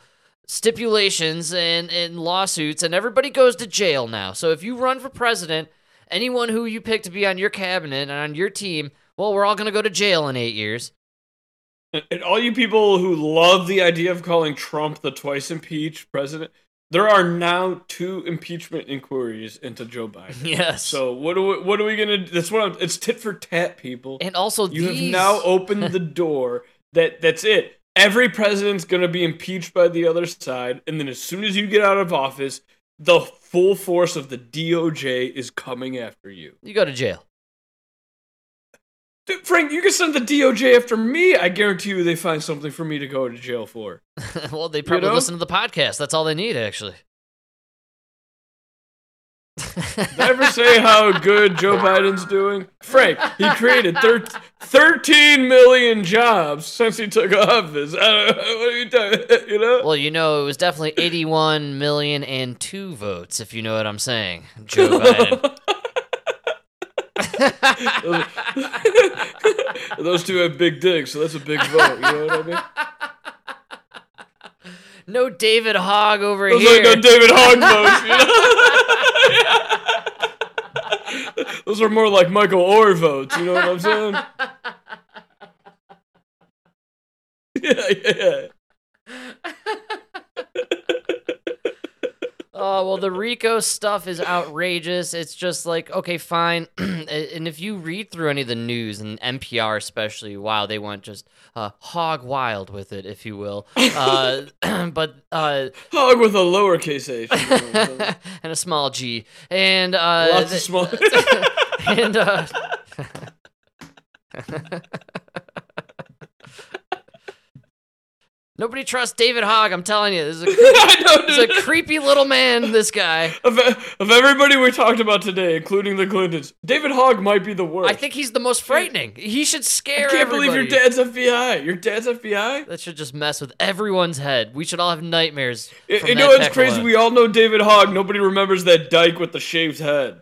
stipulations and lawsuits, and everybody goes to jail now. So if you run for president, anyone who you pick to be on your cabinet and on your team, well, we're all going to go to jail in 8 years. And all you people who love the idea of calling Trump the twice impeached president, there are now 2 impeachment inquiries into Joe Biden. Yes. So what are we going to do? That's what it's tit for tat, people. And also you have now opened the door. That's it. Every president's going to be impeached by the other side. And then as soon as you get out of office, the full force of the DOJ is coming after you. You go to jail. Dude, Frank, you can send the DOJ after me. I guarantee you they find something for me to go to jail for. Well, they probably listen to the podcast. That's all they need, actually. Never say how good Joe Biden's doing. Frank, he created 13 million jobs since he took office. What are you talking, Well, it was definitely 81 million and 2 votes, if you know what I'm saying, Joe Biden. Those 2 have big dicks, so that's a big vote. You know what I mean? No David Hogg over here. Those are no David Hogg votes. You know? Those are more like Michael Oher votes. You know what I'm saying? Oh, well, the RICO stuff is outrageous. It's just like, okay, fine. And if you read through any of the news, and NPR especially, wow, they went just hog wild with it, if you will. But hog with a lowercase a. And a small g. And lots of small... and... Nobody trusts David Hogg, I'm telling you. This is a creepy little man, this guy. Of everybody we talked about today, including the Clintons, David Hogg might be the worst. I think he's the most frightening. He should scare everybody. I can't believe your dad's FBI. Your dad's FBI? That should just mess with everyone's head. We should all have nightmares. You know what's crazy? We all know David Hogg. Nobody remembers that dyke with the shaved head.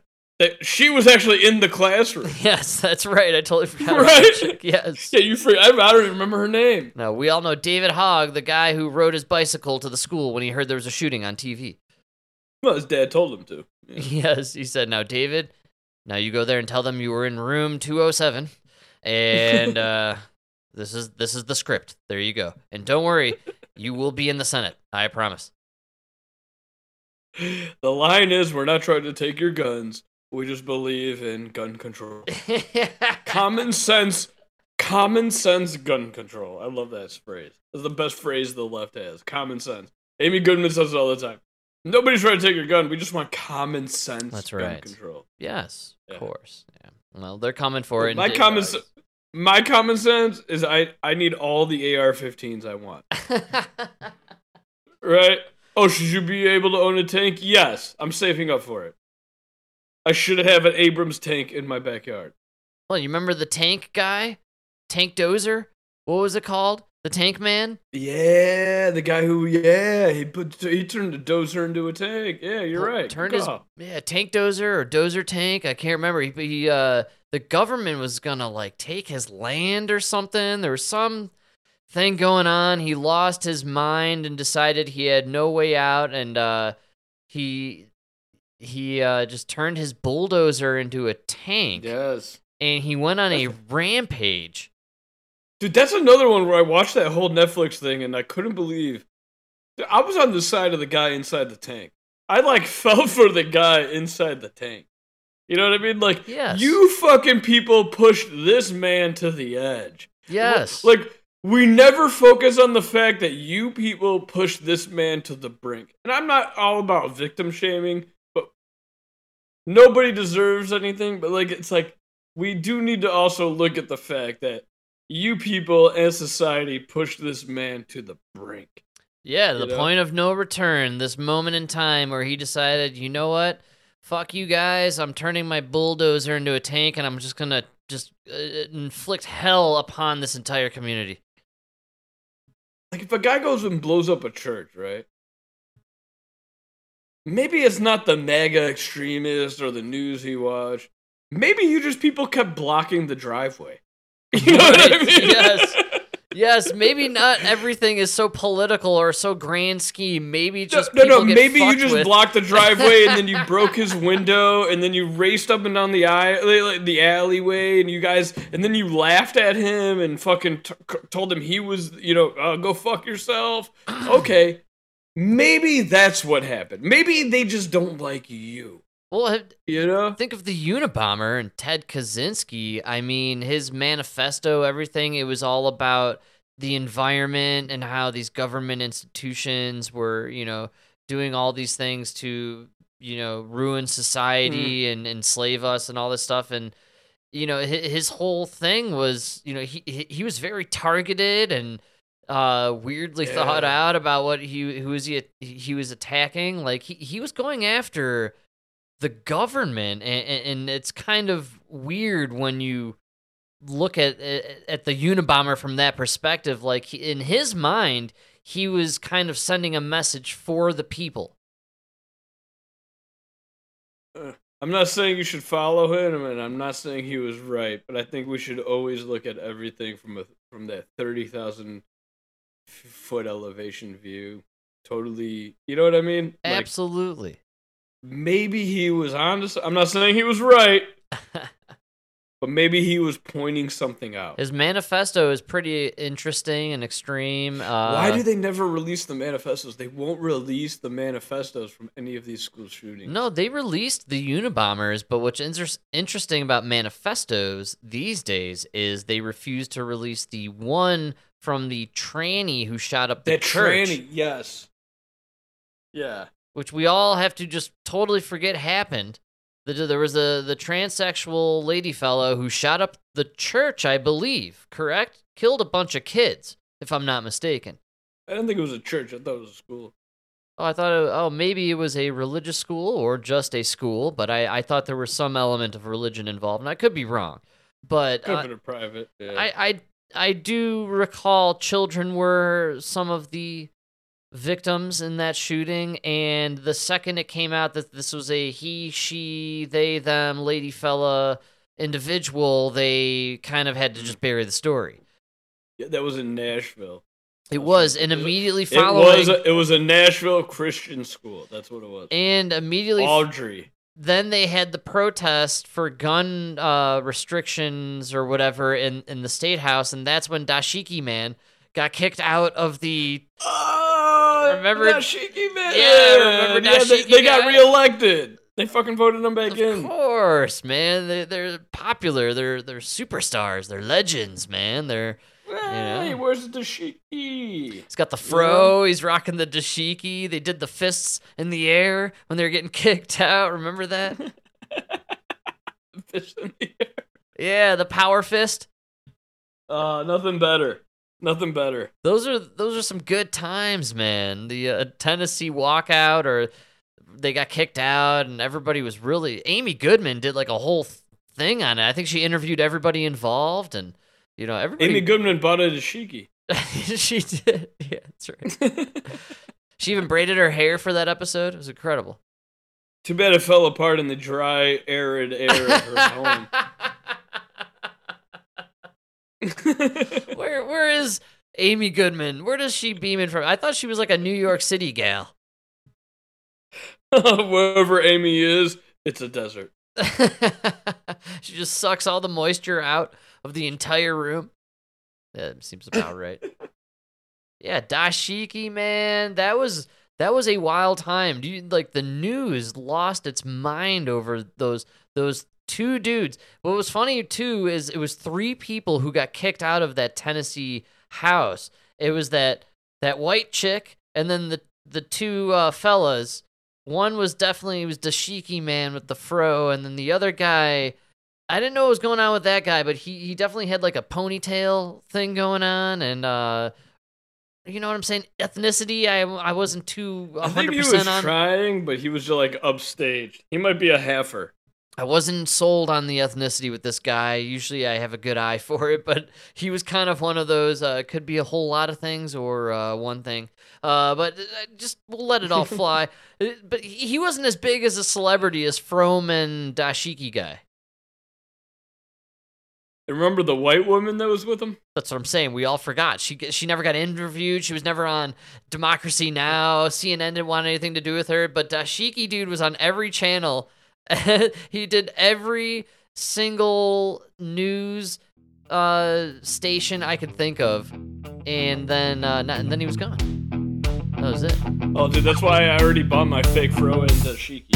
She was actually in the classroom. Yes, that's right. I totally forgot. Right? Yes. Yeah, I don't even remember her name. No, we all know David Hogg, the guy who rode his bicycle to the school when he heard there was a shooting on TV. Well, his dad told him to. Yeah. Yes, he said, now, David, now you go there and tell them you were in room 207, and this is the script. There you go. And don't worry, you will be in the Senate. I promise. The line is, we're not trying to take your guns. We just believe in gun control. Common sense gun control. I love that phrase. It's the best phrase the left has. Common sense. Amy Goodman says it all the time. Nobody's trying to take your gun. We just want common sense gun control. Yes, of course. Yeah. Well, they're coming for it. My common sense is I need all the AR-15s I want. Right? Oh, should you be able to own a tank? Yes. I'm saving up for it. I should have an Abrams tank in my backyard. Well, you remember the tank guy? Tank Dozer? What was it called? The Tank Man? Yeah, the guy who, he turned the Dozer into a tank. Yeah, you're right. Turned his, Tank Dozer or Dozer Tank. I can't remember. He the government was going to, take his land or something. There was some thing going on. He lost his mind and decided he had no way out, and he just turned his bulldozer into a tank. Yes. And he went on a rampage. Dude, that's another one where I watched that whole Netflix thing and I couldn't believe. Dude, I was on the side of the guy inside the tank. I fell for the guy inside the tank. You know what I mean? Yes. You fucking people pushed this man to the edge. Yes. We never focus on the fact that you people push this man to the brink. And I'm not all about victim shaming. Nobody deserves anything, but we do need to also look at the fact that you people and society pushed this man to the brink. Yeah, the point of no return, this moment in time where he decided, you know what, fuck you guys, I'm turning my bulldozer into a tank and I'm just going to inflict hell upon this entire community. If a guy goes and blows up a church, right? Maybe it's not the mega extremist or the news he watched. Maybe you just people kept blocking the driveway. You know what I mean? Yes. Yes, maybe not everything is so political or so grand scheme. Maybe just no. Maybe you just blocked the driveway and then you broke his window and then you raced up and down the alleyway and you guys and then you laughed at him and fucking told him he was, go fuck yourself. Okay, maybe that's what happened. Maybe they just don't like you. Well, think of the Unabomber and Ted Kaczynski. I mean, his manifesto, everything, it was all about the environment and how these government institutions were, doing all these things to, ruin society and enslave us and all this stuff. And, his whole thing was, he was very targeted and weirdly thought out about what he was attacking. Like, he was going after the government, and it's kind of weird when you look at the Unabomber from that perspective. Like, in his mind, he was kind of sending a message for the people. I'm not saying you should follow him, and I'm not saying he was right, but I think we should always look at everything from that 30,000 foot elevation view. Totally, you know what I mean? Absolutely. Maybe he was honest. I'm not saying he was right, but maybe he was pointing something out. His manifesto is pretty interesting and extreme. Why do they never release the manifestos? They won't release the manifestos from any of these school shootings. No, they released the Unabombers, but what's interesting about manifestos these days is they refuse to release the one from the tranny who shot up the church. The tranny, yes. Yeah. Which we all have to just totally forget happened. There was the transsexual lady fellow who shot up the church, I believe, correct? Killed a bunch of kids, if I'm not mistaken. I didn't think it was a church. I thought it was a school. Oh, I thought maybe it was a religious school or just a school, but I thought there was some element of religion involved, and I could be wrong. But could have been a private. Yeah. I do recall children were some of the victims in that shooting, and the second it came out that this was a he, she, they, them, lady, fella, individual, they kind of had to just bury the story. Yeah, that was in Nashville. It was, and immediately following... It was a Nashville Christian school. That's what it was. And immediately... Audrey. Then they had the protest for gun restrictions or whatever in the State House, and that's when Dashiki Man got kicked out of the... Remember Dashiki Man? Yeah, remember Dashiki they got reelected. They fucking voted them back in. Of course, man. They're popular. They're superstars. They're legends, man. They're where's the dashiki? He's got the fro. Yeah. He's rocking the dashiki. They did the fists in the air when they were getting kicked out. Remember that? The fist in the air. Yeah, the power fist. Nothing better. Nothing better. Those are some good times, man. The Tennessee walkout, or they got kicked out, and everybody was really. Amy Goodman did like a whole thing on it. I think she interviewed everybody involved, and everybody. Amy Goodman bought a dashiki. She did. Yeah, that's right. She even braided her hair for that episode. It was incredible. Too bad it fell apart in the dry, arid air of her home. Where is Amy Goodman? Where does she beam in from? I thought she was like a New York City gal. Wherever Amy is, it's a desert. She just sucks all the moisture out of the entire room. That seems about right. Yeah, Dashiki, man, that was a wild time. The news lost its mind over those two dudes. What was funny, too, is it was three people who got kicked out of that Tennessee house. It was that white chick, and then the two fellas. One was definitely Dashiki Man with the fro, and then the other guy, I didn't know what was going on with that guy, but he definitely had like a ponytail thing going on, and you know what I'm saying? Ethnicity, I wasn't too 100% on. I think he was trying, but he was just like upstaged. He might be a halfer. I wasn't sold on the ethnicity with this guy. Usually I have a good eye for it, but he was kind of one of those, could be a whole lot of things or one thing. But just we'll let it all fly. But he wasn't as big as a celebrity as Froman Dashiki guy. Remember the white woman that was with him? That's what I'm saying. We all forgot. She never got interviewed. She was never on Democracy Now. CNN didn't want anything to do with her. But Dashiki dude was on every channel. He did every single news station I could think of. And then he was gone. That was it. Oh, dude, that's why I already bought my fake fro and Dashiki.